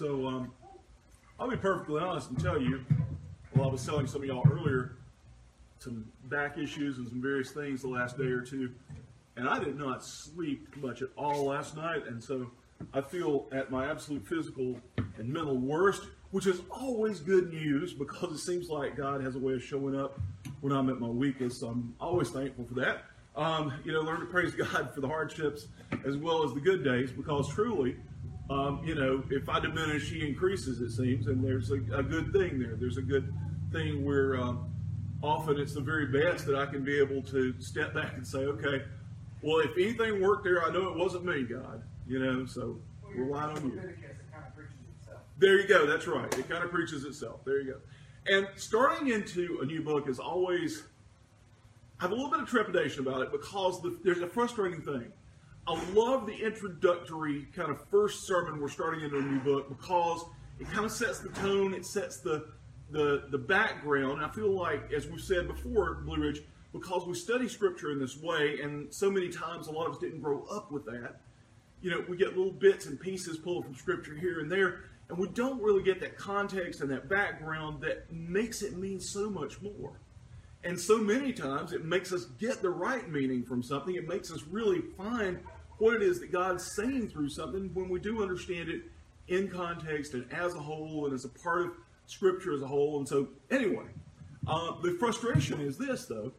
So I'll be perfectly honest and tell you, while I was telling some of y'all earlier, some back issues and some various things the last day or two, and I did not sleep much at all last night, and so I feel at my absolute physical and mental worst, which is always good news because it seems like God has a way of showing up when I'm at my weakest, so I'm always thankful for that. Learn to praise God for the hardships as well as the good days, because truly, if I diminish, He increases, it seems, and there's a good thing there. There's a good thing where often it's the very best that I can be able to step back and say, okay, well, if anything worked there, I know it wasn't me, God, so rely on you. Leviticus, it kind of preaches itself. There you go. That's right. It kind of preaches itself. There you go. And starting into a new book is always, I have a little bit of trepidation about it because there's a frustrating thing. I love the introductory kind of first sermon we're starting into a new book because it kind of sets the tone, it sets the background. And I feel like, as we've said before at Blue Ridge, because we study Scripture in this way, and so many times a lot of us didn't grow up with that, we get little bits and pieces pulled from Scripture here and there, and we don't really get that context and that background that makes it mean so much more. And so many times it makes us get the right meaning from something. It makes us really find what it is that God's saying through something when we do understand it in context and as a whole and as a part of Scripture as a whole. And so anyway, the frustration is this, though.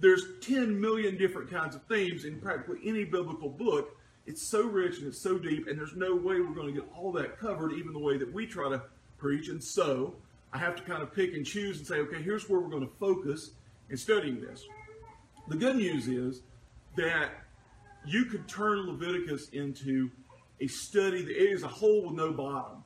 There's 10 million different kinds of themes in practically any biblical book. It's so rich and it's so deep, and there's no way we're going to get all that covered, even the way that we try to preach. And so I have to kind of pick and choose and say, okay, here's where we're going to focus in studying this. The good news is that you could turn Leviticus into a study that is a whole with no bottom.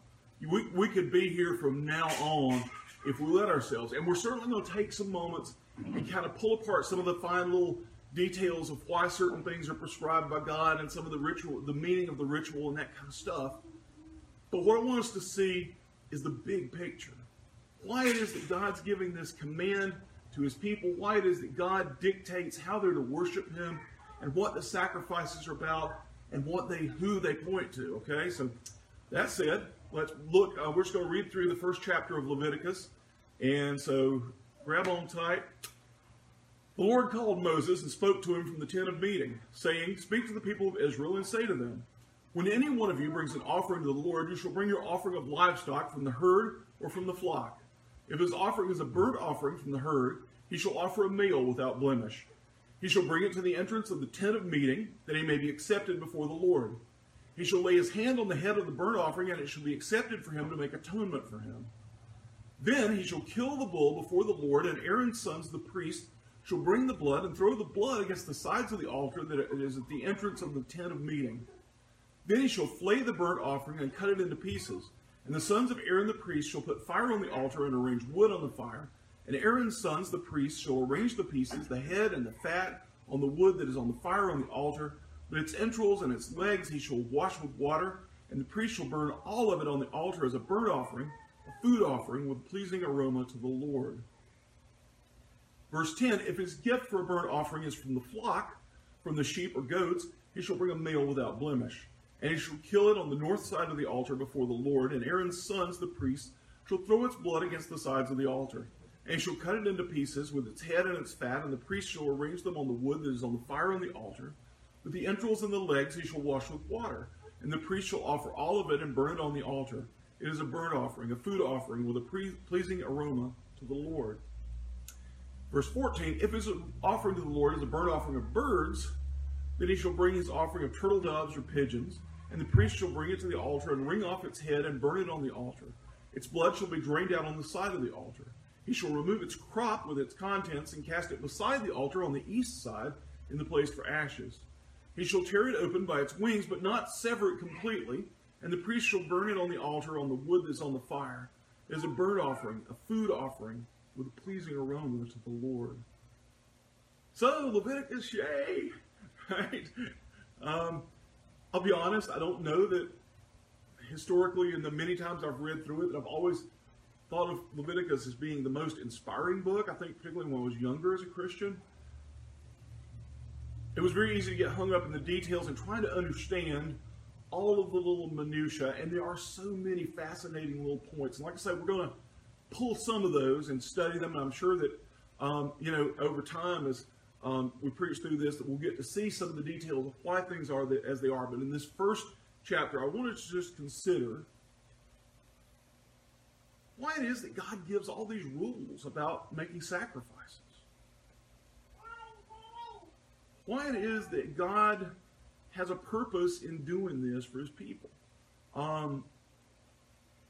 We could be here from now on if we let ourselves. And we're certainly going to take some moments and kind of pull apart some of the fine little details of why certain things are prescribed by God and some of the ritual, the meaning of the ritual and that kind of stuff. But what I want us to see is the big picture. Why it is that God's giving this command to His people, why it is that God dictates how they're to worship Him, and what the sacrifices are about, and who they point to, okay? So, that said, let's look. We're just going to read through the first chapter of Leviticus, and so grab on tight. The Lord called Moses and spoke to him from the tent of meeting, saying, "Speak to the people of Israel and say to them, when any one of you brings an offering to the Lord, you shall bring your offering of livestock from the herd or from the flock. If his offering is a burnt offering from the herd, he shall offer a meal without blemish. He shall bring it to the entrance of the tent of meeting, that he may be accepted before the Lord. He shall lay his hand on the head of the burnt offering, and it shall be accepted for him to make atonement for him. Then he shall kill the bull before the Lord, and Aaron's sons, the priests, shall bring the blood and throw the blood against the sides of the altar that is at the entrance of the tent of meeting. Then he shall flay the burnt offering and cut it into pieces. And the sons of Aaron the priest shall put fire on the altar and arrange wood on the fire. And Aaron's sons, the priests, shall arrange the pieces, the head and the fat, on the wood that is on the fire on the altar. But its entrails and its legs he shall wash with water. And the priest shall burn all of it on the altar as a burnt offering, a food offering with pleasing aroma to the Lord." Verse 10, "If his gift for a burnt offering is from the flock, from the sheep or goats, he shall bring a male without blemish. And he shall kill it on the north side of the altar before the Lord, and Aaron's sons, the priests, shall throw its blood against the sides of the altar. And he shall cut it into pieces with its head and its fat, and the priest shall arrange them on the wood that is on the fire on the altar. With the entrails and the legs he shall wash with water, and the priest shall offer all of it and burn it on the altar. It is a burnt offering, a food offering, with a pleasing aroma to the Lord." Verse 14, "If his offering to the Lord is a burnt offering of birds, then he shall bring his offering of turtle doves or pigeons, and the priest shall bring it to the altar and wring off its head and burn it on the altar. Its blood shall be drained out on the side of the altar. He shall remove its crop with its contents and cast it beside the altar on the east side in the place for ashes. He shall tear it open by its wings, but not sever it completely, and the priest shall burn it on the altar on the wood that is on the fire. It is a burnt offering, a food offering, with a pleasing aroma to the Lord." So, Leviticus, yay! Right? I'll be honest, I don't know that historically, and the many times I've read through it, that I've always thought of Leviticus as being the most inspiring book. I think particularly when I was younger as a Christian, it was very easy to get hung up in the details and trying to understand all of the little minutiae, and there are so many fascinating little points. And like I said, we're going to pull some of those and study them, and I'm sure that, you know, over time as we preach through this, that we'll get to see some of the details of why things are as they are. But in this first chapter, I wanted to just consider why it is that God gives all these rules about making sacrifices. Why it is that God has a purpose in doing this for his people.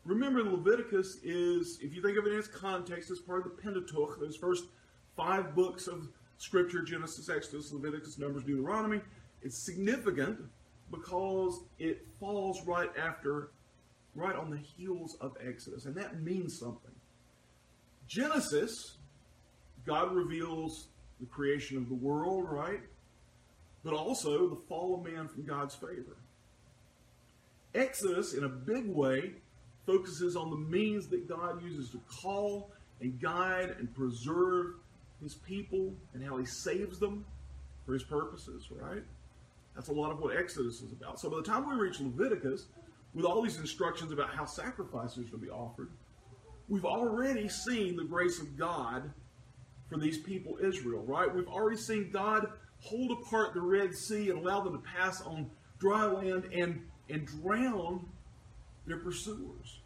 Remember, Leviticus is, if you think of it in its context, it's part of the Pentateuch, those first 5 books of Scripture: Genesis, Exodus, Leviticus, Numbers, Deuteronomy. It's significant because it falls right after, right on the heels of Exodus, and that means something. Genesis, God reveals the creation of the world, right? But also the fall of man from God's favor. Exodus, in a big way, focuses on the means that God uses to call and guide and preserve his people and how he saves them for his purposes, right? That's a lot of what Exodus is about. So by the time we reach Leviticus, with all these instructions about how sacrifices should be offered, we've already seen the grace of God for these people, Israel, right? We've already seen God hold apart the Red Sea and allow them to pass on dry land and drown their pursuers.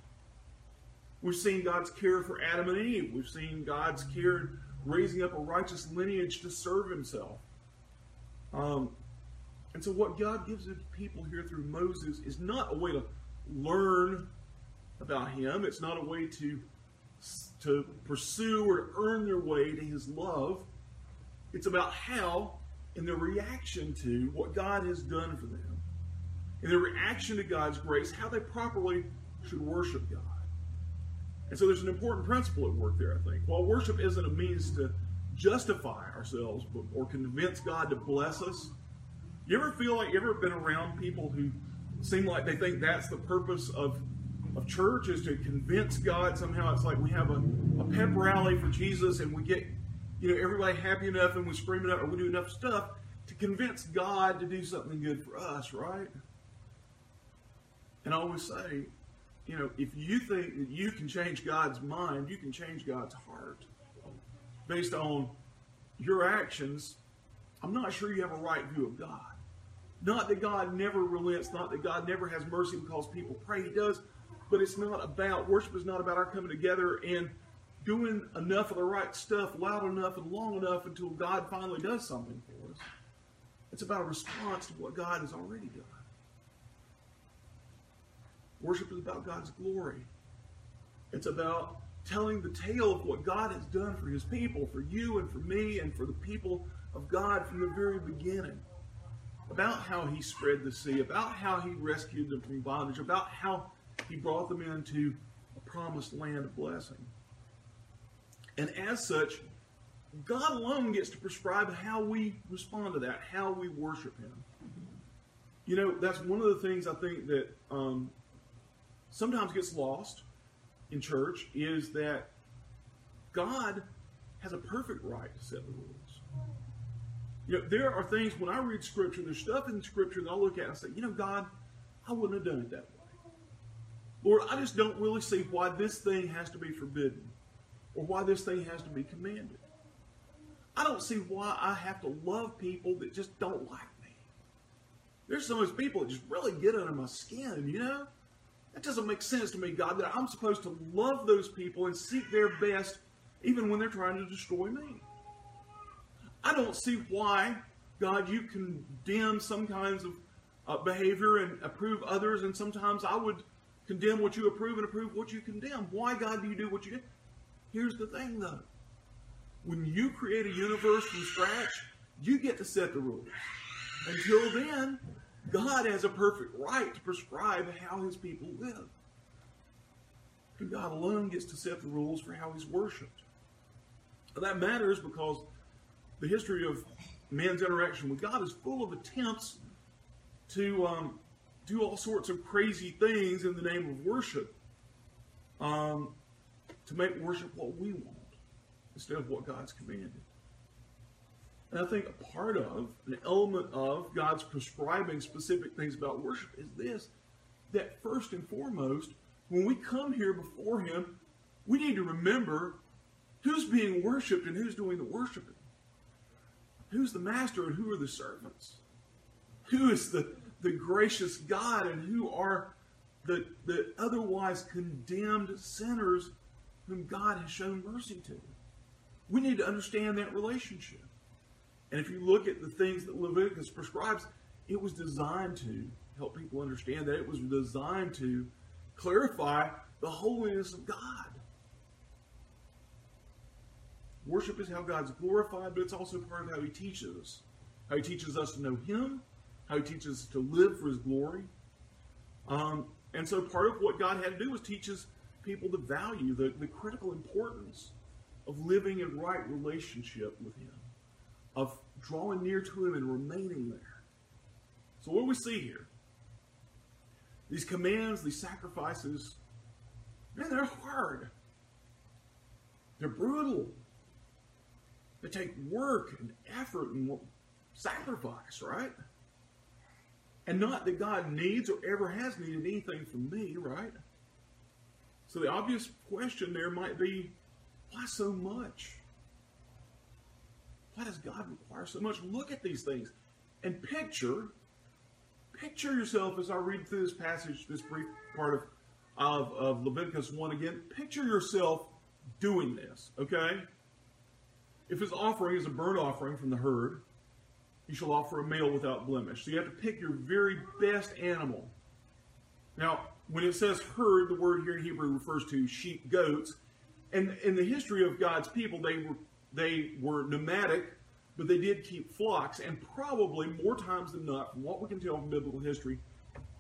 We've seen God's care for Adam and Eve. We've seen God's care raising up a righteous lineage to serve himself. And so what God gives his people here through Moses is not a way to learn about him. It's not a way to pursue or to earn their way to his love. It's about how, in their reaction to what God has done for them, in their reaction to God's grace, how they properly should worship God. And so there's an important principle at work there, I think. While worship isn't a means to justify ourselves or convince God to bless us, you ever feel like, you ever been around people who seem like they think that's the purpose of church, is to convince God somehow? It's like we have a pep rally for Jesus and we get, you know, everybody happy enough and we scream enough or we do enough stuff to convince God to do something good for us, right? And I always say, you know, if you think that you can change God's mind, you can change God's heart based on your actions, I'm not sure you have a right view of God. Not that God never relents, not that God never has mercy because people pray, he does, but it's not about, worship is not about our coming together and doing enough of the right stuff, loud enough and long enough until God finally does something for us. It's about a response to what God has already done. Worship is about God's glory. It's about telling the tale of what God has done for his people, for you and for me and for the people of God from the very beginning, about how he spread the sea, about how he rescued them from bondage, about how he brought them into a promised land of blessing. And as such, God alone gets to prescribe how we respond to that, how we worship him. You know, that's one of the things I think that sometimes gets lost in church, is that God has a perfect right to set the rules. You know, there are things, when I read Scripture, there's stuff in Scripture that I'll look at and say, you know, God, I wouldn't have done it that way. Lord, I just don't really see why this thing has to be forbidden or why this thing has to be commanded. I don't see why I have to love people that just don't like me. There's so many people that just really get under my skin, you know? That doesn't make sense to me, God, that I'm supposed to love those people and seek their best even when they're trying to destroy me. I don't see why, God, you condemn some kinds of behavior and approve others, and sometimes I would condemn what you approve and approve what you condemn. Why, God, do you do what you do? Here's the thing, though. When you create a universe from scratch, you get to set the rules. Until then, God has a perfect right to prescribe how his people live. And God alone gets to set the rules for how he's worshipped. That matters because the history of man's interaction with God is full of attempts to do all sorts of crazy things in the name of worship, to make worship what we want instead of what God's commanded. And I think a part of, an element of God's prescribing specific things about worship is this, that first and foremost, when we come here before Him, we need to remember who's being worshipped and who's doing the worshiping. Who's the master and who are the servants? Who is the gracious God and who are the otherwise condemned sinners whom God has shown mercy to? We need to understand that relationship. And if you look at the things that Leviticus prescribes, it was designed to help people understand that. It was designed to clarify the holiness of God. Worship is how God's glorified, but it's also part of how He teaches us. How He teaches us to know Him, how He teaches us to live for His glory. And so part of what God had to do was teaches people the value, the critical importance of living in right relationship with Him, of drawing near to Him and remaining there. So what do we see here? These commands, these sacrifices, man, they're hard. They're brutal. They take work and effort and sacrifice, right? And not that God needs or ever has needed anything from me, right? So the obvious question there might be, why so much? Why does God require so much? Look at these things and picture yourself as I read through this passage, this brief part of Leviticus 1 again. Picture yourself doing this, okay? If his offering is a burnt offering from the herd, you shall offer a male without blemish. So you have to pick your very best animal. Now, when it says herd, the word here in Hebrew refers to sheep, goats. And in the history of God's people, they were nomadic, but they did keep flocks. And probably more times than not, from what we can tell from biblical history,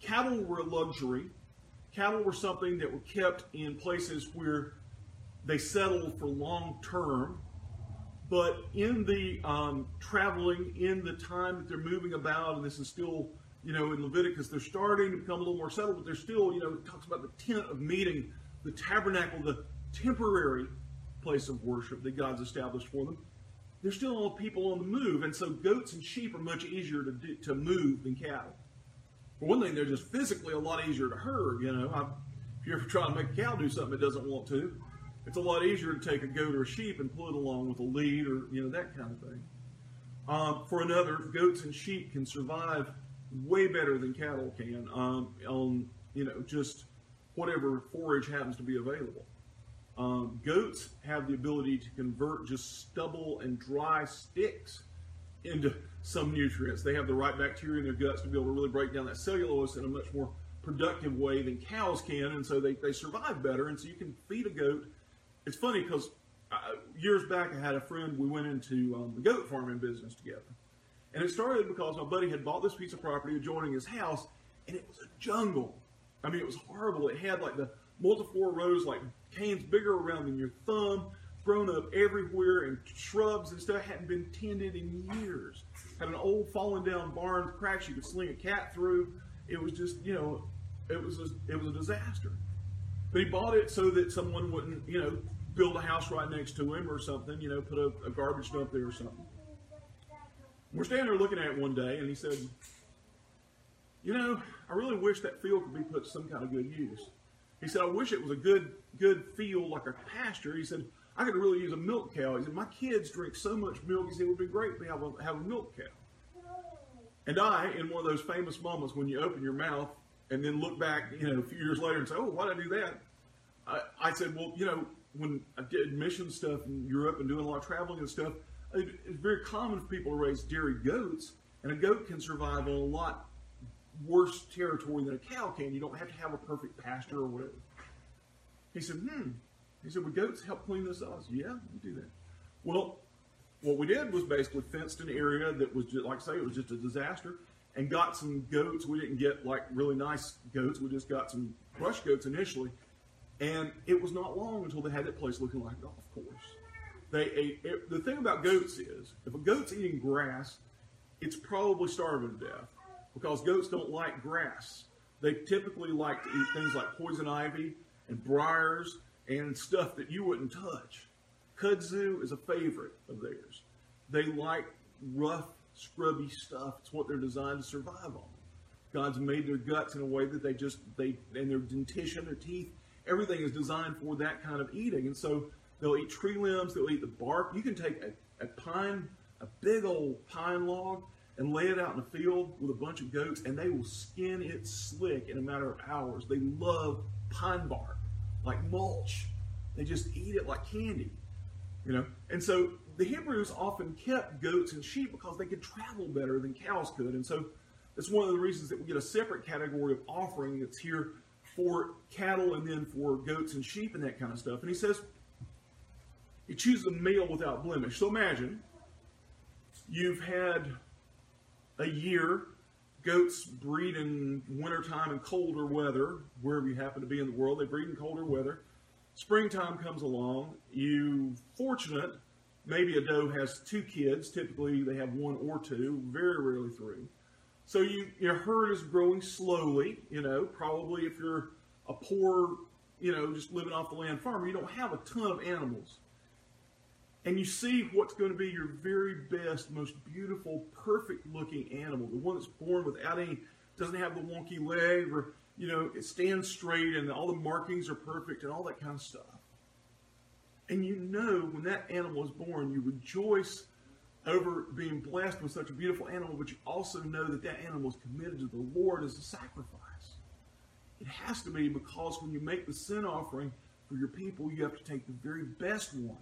cattle were a luxury. Cattle were something that were kept in places where they settled for long term. But in the traveling, in the time that they're moving about, and this is still, you know, in Leviticus, they're starting to become a little more settled, but they're still, you know, it talks about the tent of meeting, the tabernacle, the temporary place of worship that God's established for them. They're still all people on the move, and so goats and sheep are much easier to move than cattle. For one thing, they're just physically a lot easier to herd, you know. If you're ever trying to make a cow do something it doesn't want to, it's a lot easier to take a goat or a sheep and pull it along with a lead or, you know, that kind of thing. For another, goats and sheep can survive way better than cattle can on, you know, just whatever forage happens to be available. Goats have the ability to convert just stubble and dry sticks into some nutrients. They have the right bacteria in their guts to be able to really break down that cellulose in a much more productive way than cows can, and so they survive better, and so you can feed a goat. It's funny because years back I had a friend, we went into the goat farming business together. And it started because my buddy had bought this piece of property adjoining his house, and it was a jungle. I mean, it was horrible. It had like the multiflora rows, like canes bigger around than your thumb, grown up everywhere, and shrubs and stuff hadn't been tended in years. Had an old fallen down barn with cracks you could sling a cat through. It was just, you know, it was a disaster. But he bought it so that someone wouldn't, you know, build a house right next to him or something, you know, put a garbage dump there or something. We're standing there looking at it one day, and he said, you know, I really wish that field could be put to some kind of good use. He said, I wish it was a good field, like a pasture. He said, I could really use a milk cow. He said, my kids drink so much milk. He said, it would be great to have a milk cow. And I, in one of those famous moments when you open your mouth and then look back, you know, a few years later and say, oh, why did I do that? I said, well, you know, when I did mission stuff in Europe and doing a lot of traveling and stuff, it's very common for people to raise dairy goats, and a goat can survive on a lot worse territory than a cow can. You don't have to have a perfect pasture or whatever. He said, He said, would goats help clean this up? I said, yeah, we do that. Well, what we did was basically fenced an area that was just, like I say, it was just a disaster, and got some goats. We didn't get like really nice goats. We just got some brush goats initially. And it was not long until they had that place looking like a golf course. They ate it. The thing about goats is, if a goat's eating grass, it's probably starving to death, because goats don't like grass. They typically like to eat things like poison ivy and briars and stuff that you wouldn't touch. Kudzu is a favorite of theirs. They like rough, scrubby stuff. It's what they're designed to survive on. God's made their guts in a way that and their dentition, their teeth, everything is designed for that kind of eating. And so they'll eat tree limbs, they'll eat the bark. You can take a big old pine log and lay it out in a field with a bunch of goats, and they will skin it slick in a matter of hours. They love pine bark, like mulch. They just eat it like candy, you know. And so the Hebrews often kept goats and sheep because they could travel better than cows could. And so that's one of the reasons that we get a separate category of offering that's here for cattle and then for goats and sheep and that kind of stuff. And he says, you choose a meal without blemish. So imagine you've had a year, goats breed in wintertime and colder weather, wherever you happen to be in the world, they breed in colder weather. Springtime comes along, you fortunate, maybe a doe has two kids, typically they have one or two, very rarely three. So your herd is growing slowly, you know, probably if you're a poor, you know, just living off the land farmer, you don't have a ton of animals. And you see what's going to be your very best, most beautiful, perfect-looking animal, the one that's born without any, doesn't have the wonky leg, or, you know, it stands straight and all the markings are perfect and all that kind of stuff. And you know when that animal is born, you rejoice over being blessed with such a beautiful animal, but you also know that that animal is committed to the Lord as a sacrifice. It has to be, because when you make the sin offering for your people, you have to take the very best one.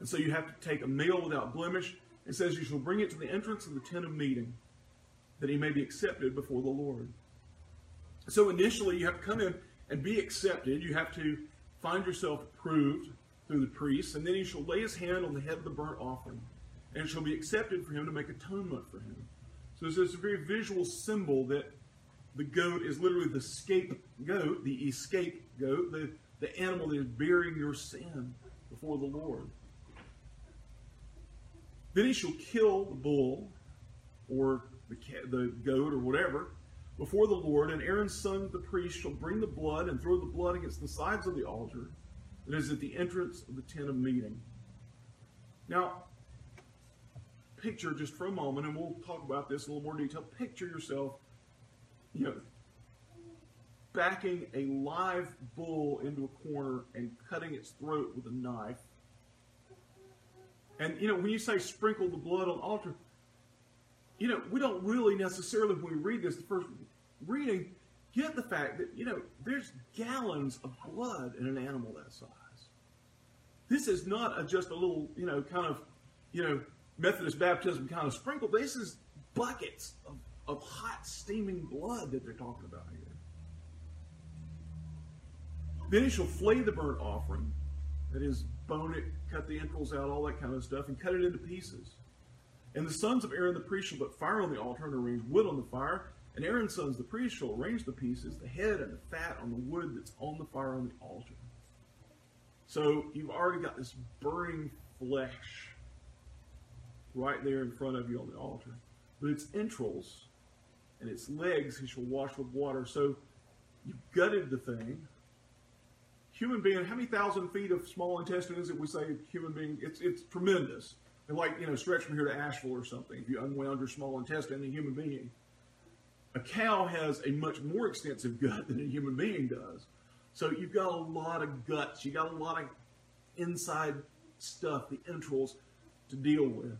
And so you have to take a meal without blemish. It says you shall bring it to the entrance of the tent of meeting, that he may be accepted before the Lord. So initially you have to come in and be accepted. You have to find yourself approved through the priest. And then he shall lay his hand on the head of the burnt offering, and it shall be accepted for him to make atonement for him. So this is a very visual symbol that the goat is literally the scapegoat, the escape goat, the animal that is bearing your sin before the Lord. Then he shall kill the bull or the goat or whatever before the Lord, and Aaron's son, the priest, shall bring the blood and throw the blood against the sides of the altar that is at the entrance of the tent of meeting. Now, picture just for a moment, and we'll talk about this in a little more detail. Picture yourself, you know, backing a live bull into a corner and cutting its throat with a knife. And, you know, when you say sprinkle the blood on the altar, you know, we don't really necessarily, when we read this, the first reading, get the fact that, you know, there's gallons of blood in an animal that size. This is not just a little, you know, kind of, you know, Methodist baptism kind of sprinkle. This is buckets of hot, steaming blood that they're talking about here. Then he shall flay the burnt offering, that is, bone it, cut the entrails out, all that kind of stuff, and cut it into pieces. And the sons of Aaron the priest shall put fire on the altar and arrange wood on the fire, and Aaron's sons the priest shall arrange the pieces, the head and the fat on the wood that's on the fire on the altar. So you've already got this burning flesh right there in front of you on the altar. But its entrails and its legs he shall wash with water. So you've gutted the thing. Human being, how many thousand feet of small intestine is it we say human being? It's tremendous. And like, you know, stretch from here to Asheville or something. If you unwound your small intestine, a human being. A cow has a much more extensive gut than a human being does. So you've got a lot of guts. You've got a lot of inside stuff, the entrails, to deal with.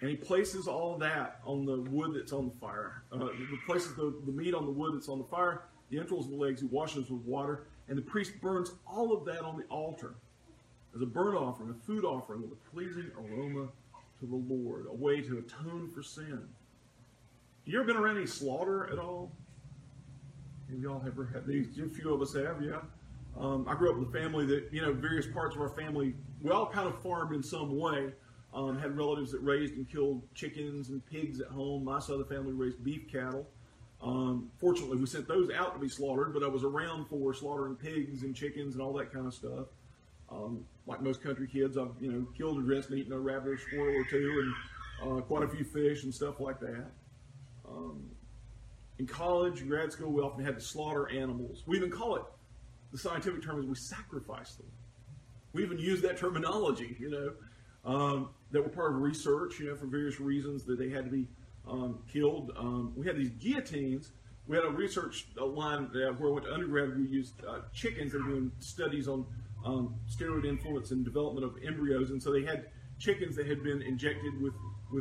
And he places all that on the wood that's on the fire. He places the meat on the wood that's on the fire, the entrails and the legs he washes with water. And the priest burns all of that on the altar as a burnt offering, a food offering with a pleasing aroma to the Lord, a way to atone for sin. You ever been around any slaughter at all? Have y'all ever had these? A few of us have, yeah. I grew up with a family that, you know, various parts of our family, we all kind of farmed in some way. Had relatives that raised and killed chickens and pigs at home. My side of the family raised beef cattle. Fortunately, we sent those out to be slaughtered, but I was around for slaughtering pigs and chickens and all that kind of stuff. Like most country kids, I've, you know, killed and dressed and eaten a rabbit or squirrel or two, and quite a few fish and stuff like that. In college and grad school, we often had to slaughter animals. We even call it, the scientific term is we sacrifice them. We even use that terminology, you know. that were part of research, you know, for various reasons that they had to be killed. We had these guillotines. We had a research line where I went to undergrad. We used chickens. They were doing studies on steroid influence and development of embryos, and so they had chickens that had been injected with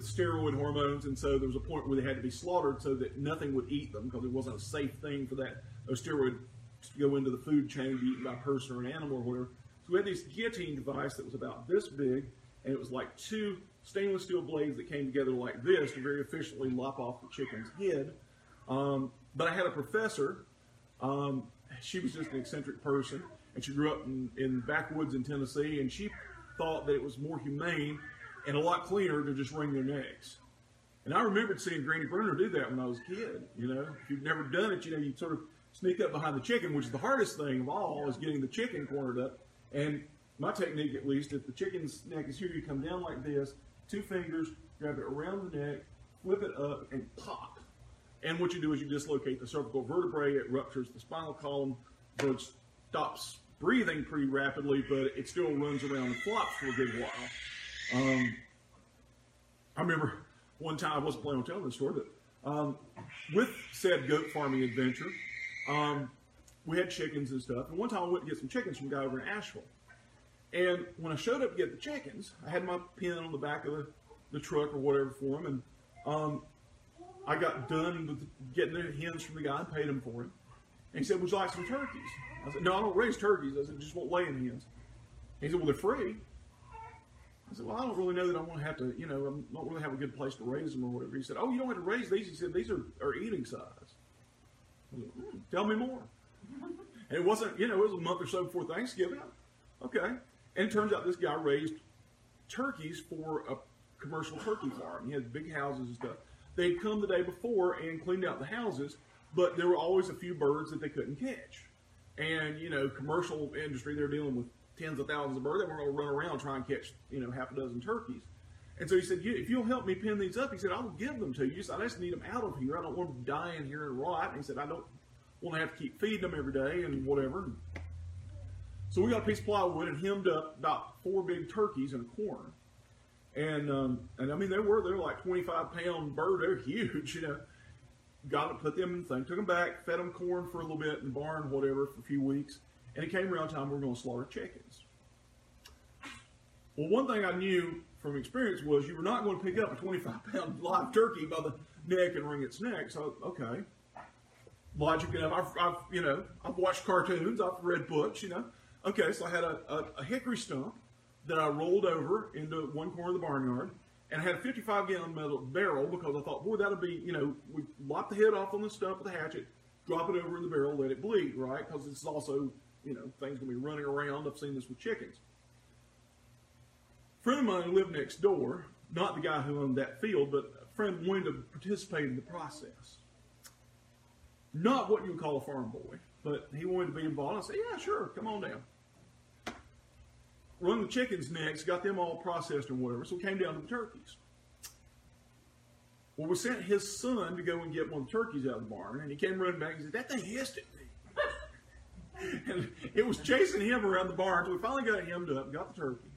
steroid hormones, and so there was a point where they had to be slaughtered so that nothing would eat them, because it wasn't a safe thing for that steroid to go into the food chain to be eaten by a person or an animal or whatever. So we had this guillotine device that was about this big, and it was like two stainless steel blades that came together like this to very efficiently lop off the chicken's head. But I had a professor, she was just an eccentric person, and she grew up in backwoods in Tennessee, and she thought that it was more humane and a lot cleaner to just wring their necks. And I remembered seeing Granny Bruner do that when I was a kid. You know, if you've never done it, you know, you sort of sneak up behind the chicken, which is the hardest thing of all, is getting the chicken cornered up. And my technique, at least, if the chicken's neck is here, you come down like this, two fingers, grab it around the neck, flip it up, and pop. And what you do is you dislocate the cervical vertebrae, it ruptures the spinal column, bird stops breathing pretty rapidly, but it still runs around and flops for a good while. I remember one time, I wasn't planning on telling this story, but with said goat farming adventure, we had chickens and stuff, and one time I went to get some chickens from a guy over in Asheville. And when I showed up to get the chickens, I had my pen on the back of the truck or whatever for them, and I got done with getting the hens from the guy and paid him for it. And he said, "Would you like some turkeys?" I said, "No, I don't raise turkeys." I said, "I just want laying hens." He said, "Well, they're free." I said, "Well, I don't really know that I want to have to, you know, I don't really have a good place to raise them or whatever." He said, "Oh, you don't have to raise these." He said, "These are eating size." I said, "Tell me more." And it wasn't, you know, it was a month or so before Thanksgiving. Okay. And it turns out this guy raised turkeys for a commercial turkey farm. He had big houses and stuff. They had come the day before and cleaned out the houses, but there were always a few birds that they couldn't catch. And, you know, commercial industry, they're dealing with tens of thousands of birds. They weren't going to run around trying to catch, you know, half a dozen turkeys. And so he said, "If you'll help me pin these up," he said, "I will give them to you. So I just need them out of here. I don't want them dying here and rot." And he said, "I don't want to have to keep feeding them every day and whatever." So we got a piece of plywood and hemmed up about four big turkeys in a corner. And I mean, they were like 25-pound bird. They're huge, you know. Got it, put them in the thing, took them back, fed them corn for a little bit in the barn, whatever, for a few weeks. And it came around time we were going to slaughter chickens. Well, one thing I knew from experience was you were not going to pick up a 25-pound live turkey by the neck and wring its neck. So, okay, logic enough. I've watched cartoons, I've read books, you know. Okay, so I had a hickory stump that I rolled over into one corner of the barnyard, and I had a 55-gallon metal barrel because I thought, boy, that'll be, you know, we lop the head off on the stump with a hatchet, drop it over in the barrel, let it bleed, right? Because it's also, you know, things going to be running around. I've seen this with chickens. A friend of mine lived next door, not the guy who owned that field, but a friend wanted to participate in the process. Not what you would call a farm boy, but he wanted to be involved. I said, "Yeah, sure, come on down." Run the chickens next, got them all processed and whatever, so we came down to the turkeys. Well, we sent his son to go and get one of the turkeys out of the barn, and he came running back and said, "That thing hissed at me." And it was chasing him around the barn, so we finally got it hemmed up, got the turkey.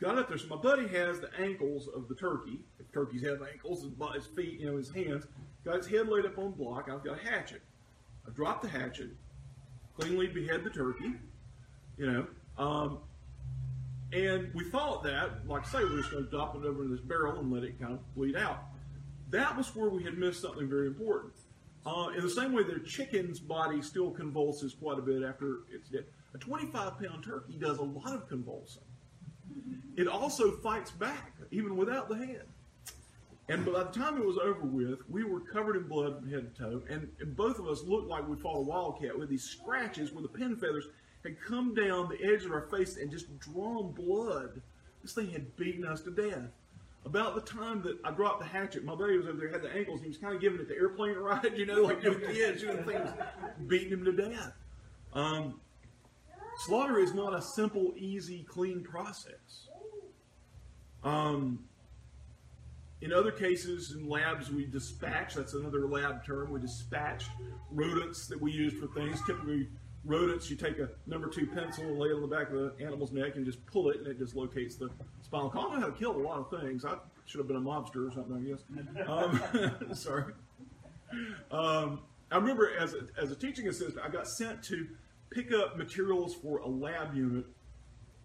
Got up there, so my buddy has the ankles of the turkey. If turkeys have ankles, his feet, you know, his hands. Got his head laid up on the block, I've got a hatchet. I dropped the hatchet, cleanly behead the turkey, you know, and we thought that, like I say, we were just going to drop it over in this barrel and let it kind of bleed out. That was where we had missed something very important. In the same way that a chicken's body still convulses quite a bit after it's dead, a 25-pound turkey does a lot of convulsing. It also fights back, even without the head. And by the time it was over with, we were covered in blood from head to toe, and both of us looked like we'd fought a wildcat with these scratches where the pin feathers had come down the edge of our face and just drawn blood. This thing had beaten us to death. About the time that I dropped the hatchet, my buddy was over there, had the ankles, and he was kind of giving it the airplane ride, you know, like doing kids, you know, things beating him to death. Slaughter is not a simple, easy, clean process. In other cases, in labs, we dispatch, that's another lab term, we dispatch rodents that we use for things, typically rodents, you take a #2 pencil, lay it on the back of the animal's neck, and just pull it, and it just locates the spinal cord. I know how to kill a lot of things. I should have been a mobster or something, I guess. Sorry. I remember as a teaching assistant, I got sent to pick up materials for a lab unit,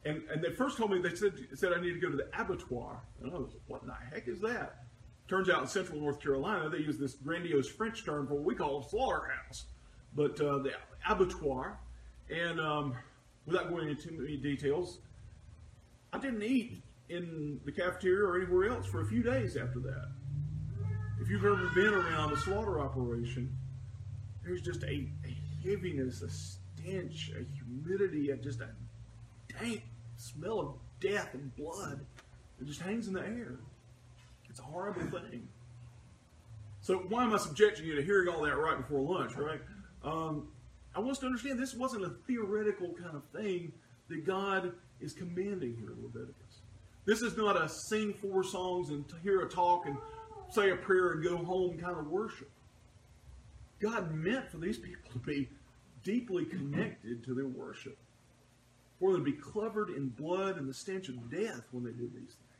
and they first told me, they said I need to go to the abattoir. And I was, what in the heck is that? Turns out in central North Carolina, they use this grandiose French term for what we call a slaughterhouse, but the abattoir. And without going into too many details, I didn't eat in the cafeteria or anywhere else for a few days after that. If you've ever been around a slaughter operation, there's just a heaviness, a stench, a humidity, just a dank smell of death and blood that just hangs in the air. It's a horrible thing. So why am I subjecting you to hearing all that right before lunch, right? I want us to understand this wasn't a theoretical kind of thing that God is commanding here in Leviticus. This is not a sing 4 songs and hear a talk and say a prayer and go home kind of worship. God meant for these people to be deeply connected to their worship, for them to be covered in blood and the stench of death when they did these things.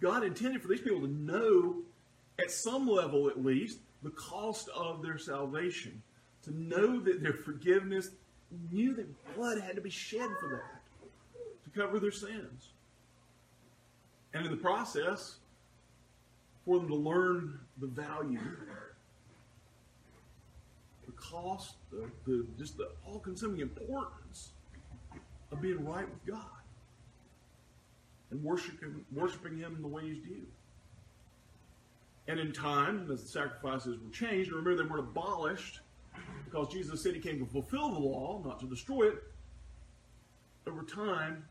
God intended for these people to know, at some level at least, the cost of their salvation, to know that their forgiveness, knew that blood had to be shed for that, to cover their sins. And in the process, for them to learn the value, the cost, just the all-consuming importance of being right with God and worshiping Him in the way He's due. And in time, as the sacrifices were changed, and remember they weren't abolished because Jesus said He came to fulfill the law, not to destroy it. Over time,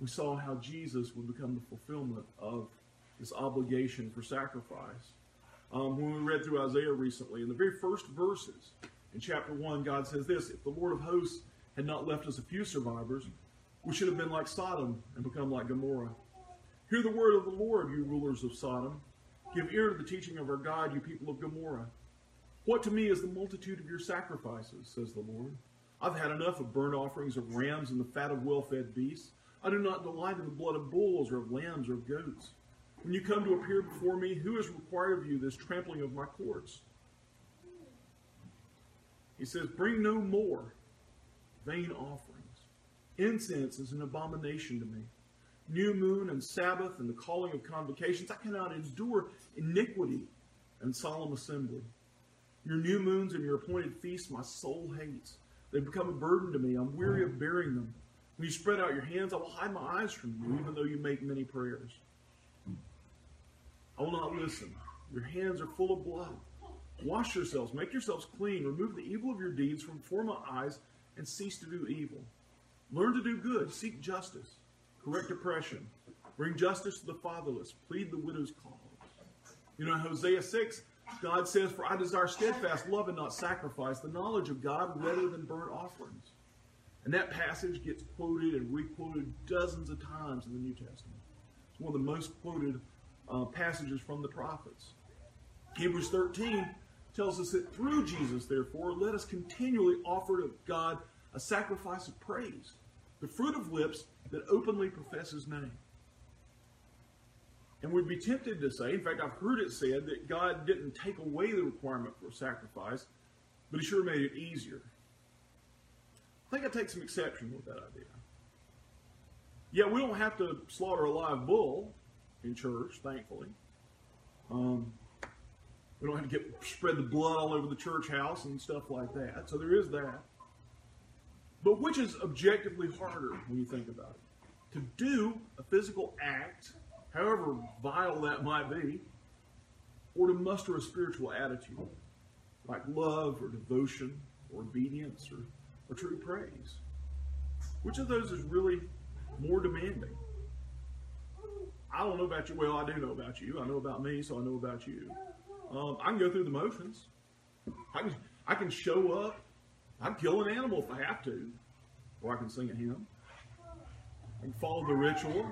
we saw how Jesus would become the fulfillment of this obligation for sacrifice. When we read through Isaiah recently, in the very first verses, in chapter 1, God says this: if the Lord of hosts had not left us a few survivors, we should have been like Sodom and become like Gomorrah. Hear the word of the Lord, you rulers of Sodom. Give ear to the teaching of our God, you people of Gomorrah. What to me is the multitude of your sacrifices, says the Lord. I've had enough of burnt offerings of rams and the fat of well-fed beasts. I do not delight in the blood of bulls or of lambs or of goats. When you come to appear before me, who has required of you this trampling of my courts? He says, bring no more vain offerings. Incense is an abomination to me. New moon and Sabbath and the calling of convocations. I cannot endure iniquity and solemn assembly. Your new moons and your appointed feasts my soul hates. They become a burden to me. I'm weary of bearing them. When you spread out your hands, I will hide my eyes from you, even though you make many prayers. I will not listen. Your hands are full of blood. Wash yourselves. Make yourselves clean. Remove the evil of your deeds from before my eyes and cease to do evil. Learn to do good. Seek justice. Correct oppression. Bring justice to the fatherless. Plead the widow's cause. You know, Hosea 6, God says, for I desire steadfast love and not sacrifice, the knowledge of God rather than burnt offerings. And that passage gets quoted and requoted dozens of times in the New Testament. It's one of the most quoted passages from the prophets. Hebrews 13 tells us that through Jesus, therefore, let us continually offer to God a sacrifice of praise, the fruit of lips that openly profess His name. And we'd be tempted to say, in fact, I've heard it said that God didn't take away the requirement for sacrifice, but He sure made it easier. I think I take some exception with that idea. Yeah, we don't have to slaughter a live bull in church, thankfully. We don't have to spread the blood all over the church house and stuff like that. So there is that. But which is objectively harder when you think about it? To do a physical act, however vile that might be, or to muster a spiritual attitude, like love or devotion or obedience or true praise? Which of those is really more demanding? I don't know about you. Well, I do know about you. I know about me, so I know about you. I can go through the motions. I can show up. I can kill an animal if I have to, or I can sing a hymn. I can follow the ritual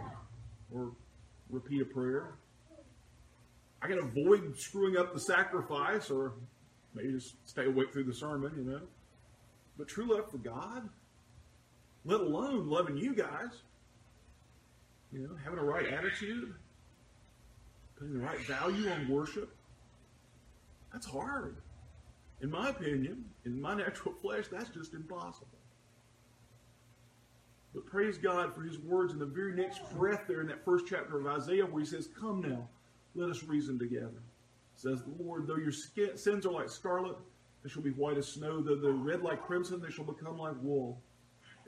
or repeat a prayer. I can avoid screwing up the sacrifice or maybe just stay awake through the sermon, you know. But true love for God, let alone loving you guys, you know, having a right attitude, putting the right value on worship, that's hard. In my opinion, in my natural flesh, that's just impossible. But praise God for his words in the very next breath there in that first chapter of Isaiah where he says, "Come now, let us reason together. Says the Lord, though your sins are like scarlet, they shall be white as snow. Though they're red like crimson, they shall become like wool.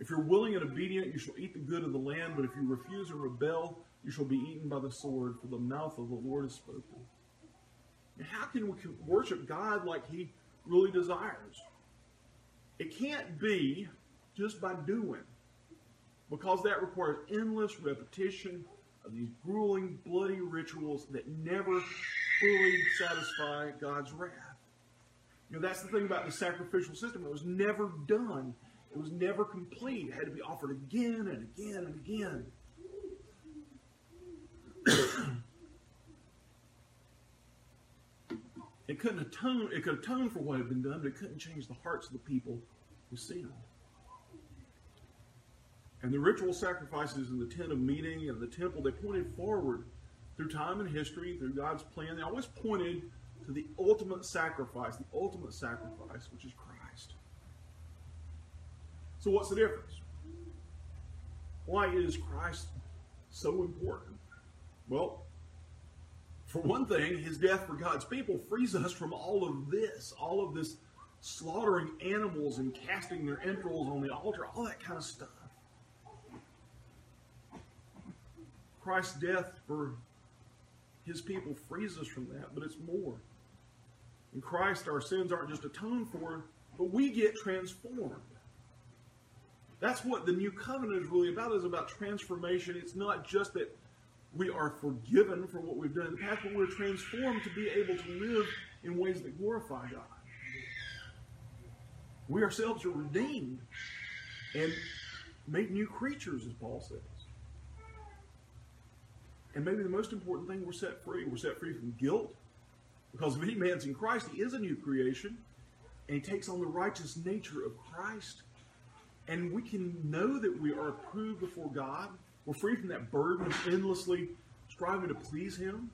If you're willing and obedient, you shall eat the good of the land. But if you refuse and rebel, you shall be eaten by the sword, for the mouth of the Lord has spoken." And how can we worship God like he really desires? It can't be just by doing, because that requires endless repetition of these grueling, bloody rituals that never fully satisfy God's wrath. You know, that's the thing about the sacrificial system. It was never done. It was never complete. It had to be offered again and again and again. It couldn't atone. It could atone for what had been done, but it couldn't change the hearts of the people who sinned. And the ritual sacrifices in the tent of meeting and the temple, they pointed forward through time and history, through God's plan. They always pointed to the ultimate sacrifice, which is Christ. So what's the difference? Why is Christ so important? Well, for one thing, his death for God's people frees us from all of this slaughtering animals and casting their entrails on the altar, all that kind of stuff. Christ's death for his people frees us from that, but it's more. In Christ, our sins aren't just atoned for, but we get transformed. That's what the new covenant is really about. It's about transformation. It's not just that we are forgiven for what we've done in the past, but we're transformed to be able to live in ways that glorify God. We ourselves are redeemed and made new creatures, as Paul said. And maybe the most important thing, we're set free. We're set free from guilt, because if any man's in Christ, he is a new creation, and he takes on the righteous nature of Christ. And we can know that we are approved before God. We're free from that burden of endlessly striving to please him,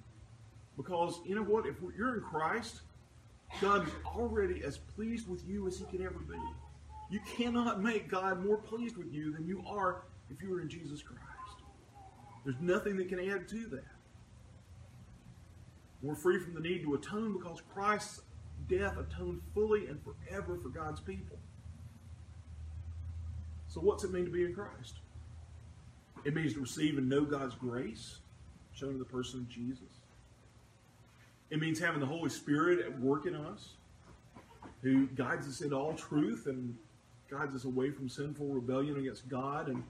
because you know what? If you're in Christ, God is already as pleased with you as he can ever be. You cannot make God more pleased with you than you are if you are in Jesus Christ. There's nothing that can add to that. We're free from the need to atone, because Christ's death atoned fully and forever for God's people. So what's it mean to be in Christ? It means to receive and know God's grace shown to the person of Jesus. It means having the Holy Spirit at work in us, who guides us into all truth and guides us away from sinful rebellion against God, and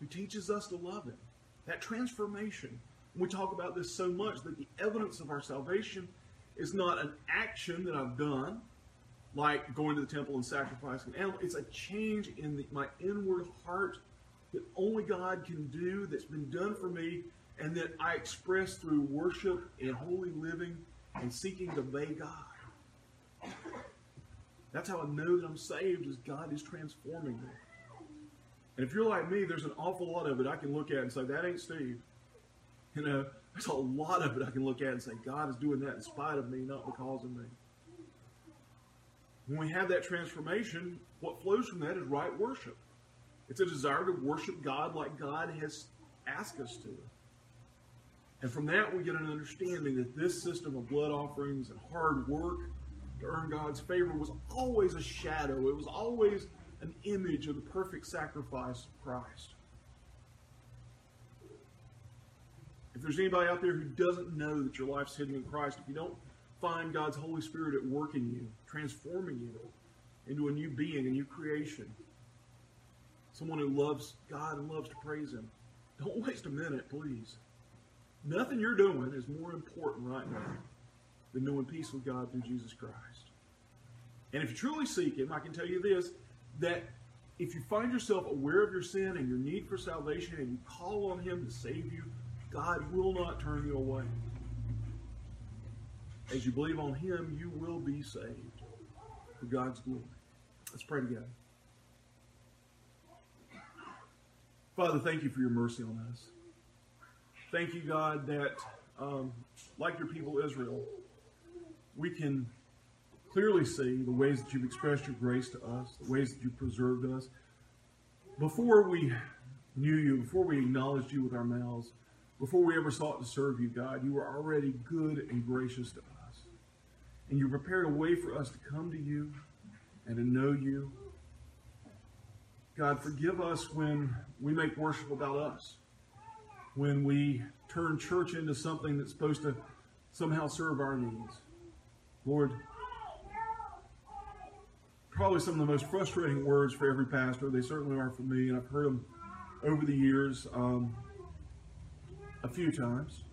who teaches us to love him. That transformation, we talk about this so much, that the evidence of our salvation is not an action that I've done, like going to the temple and sacrificing an animal. It's a change in my inward heart that only God can do, that's been done for me, and that I express through worship and holy living and seeking to obey God. That's how I know that I'm saved, is God is transforming me. And if you're like me, there's an awful lot of it I can look at and say, that ain't Steve. You know, there's a lot of it I can look at and say, God is doing that in spite of me, not because of me. When we have that transformation, what flows from that is right worship. It's a desire to worship God like God has asked us to. And from that, we get an understanding that this system of blood offerings and hard work to earn God's favor was always a shadow. It was always an image of the perfect sacrifice of Christ. If there's anybody out there who doesn't know that your life's hidden in Christ, if you don't find God's Holy Spirit at work in you, transforming you into a new being, a new creation, someone who loves God and loves to praise him, don't waste a minute, please. Nothing you're doing is more important right now than knowing peace with God through Jesus Christ. And if you truly seek him, I can tell you this, that if you find yourself aware of your sin and your need for salvation and you call on him to save you, God will not turn you away. As you believe on him, you will be saved for God's glory. Let's pray together. Father, thank you for your mercy on us. Thank you, God, that like your people Israel, we can clearly see the ways that you've expressed your grace to us, the ways that you preserved us. Before we knew you, before we acknowledged you with our mouths, before we ever sought to serve you, God, you were already good and gracious to us. And you prepared a way for us to come to you and to know you. God, forgive us when we make worship about us, when we turn church into something that's supposed to somehow serve our needs. Lord, probably some of the most frustrating words for every pastor. They certainly are for me, and I've heard them over the years a few times.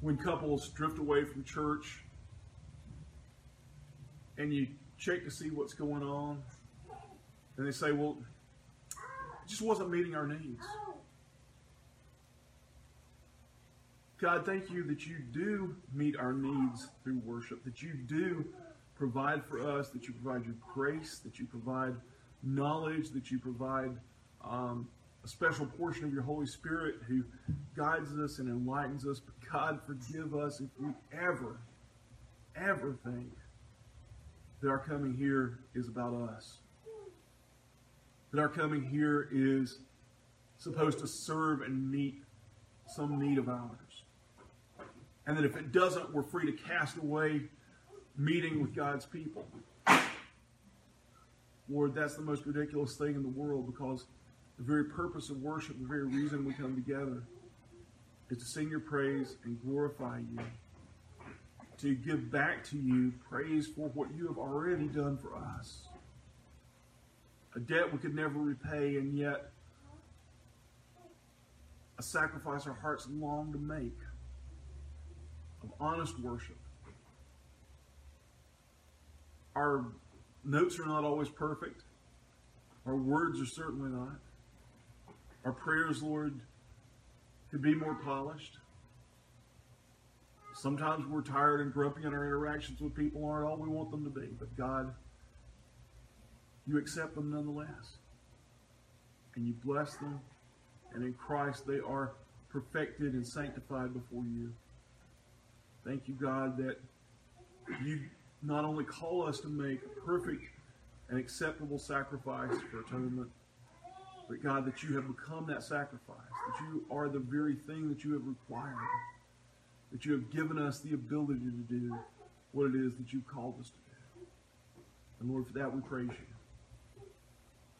When couples drift away from church and you check to see what's going on, and they say, well, it just wasn't meeting our needs. God, thank you that you do meet our needs through worship, that you do provide for us, that you provide your grace, that you provide knowledge, that you provide a special portion of your Holy Spirit who guides us and enlightens us. But God, forgive us if we ever think that our coming here is about us, that our coming here is supposed to serve and meet some need of ours, and that if it doesn't, we're free to cast away meeting with God's people. Lord, that's the most ridiculous thing in the world, because the very purpose of worship, the very reason we come together, is to sing your praise and glorify you, to give back to you praise for what you have already done for us. A debt we could never repay, and yet a sacrifice our hearts long to make of honest worship. Our notes are not always perfect. Our words are certainly not. Our prayers, Lord, could be more polished. Sometimes we're tired and grumpy, and our interactions with people aren't all we want them to be. But God, you accept them nonetheless, and you bless them, and in Christ they are perfected and sanctified before you. Thank you, God, that you not only call us to make a perfect and acceptable sacrifice for atonement, but God, that you have become that sacrifice, that you are the very thing that you have required, that you have given us the ability to do what it is that you called us to do. And Lord, for that we praise you.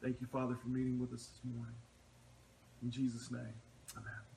Thank you, Father, for meeting with us this morning. In Jesus' name, amen.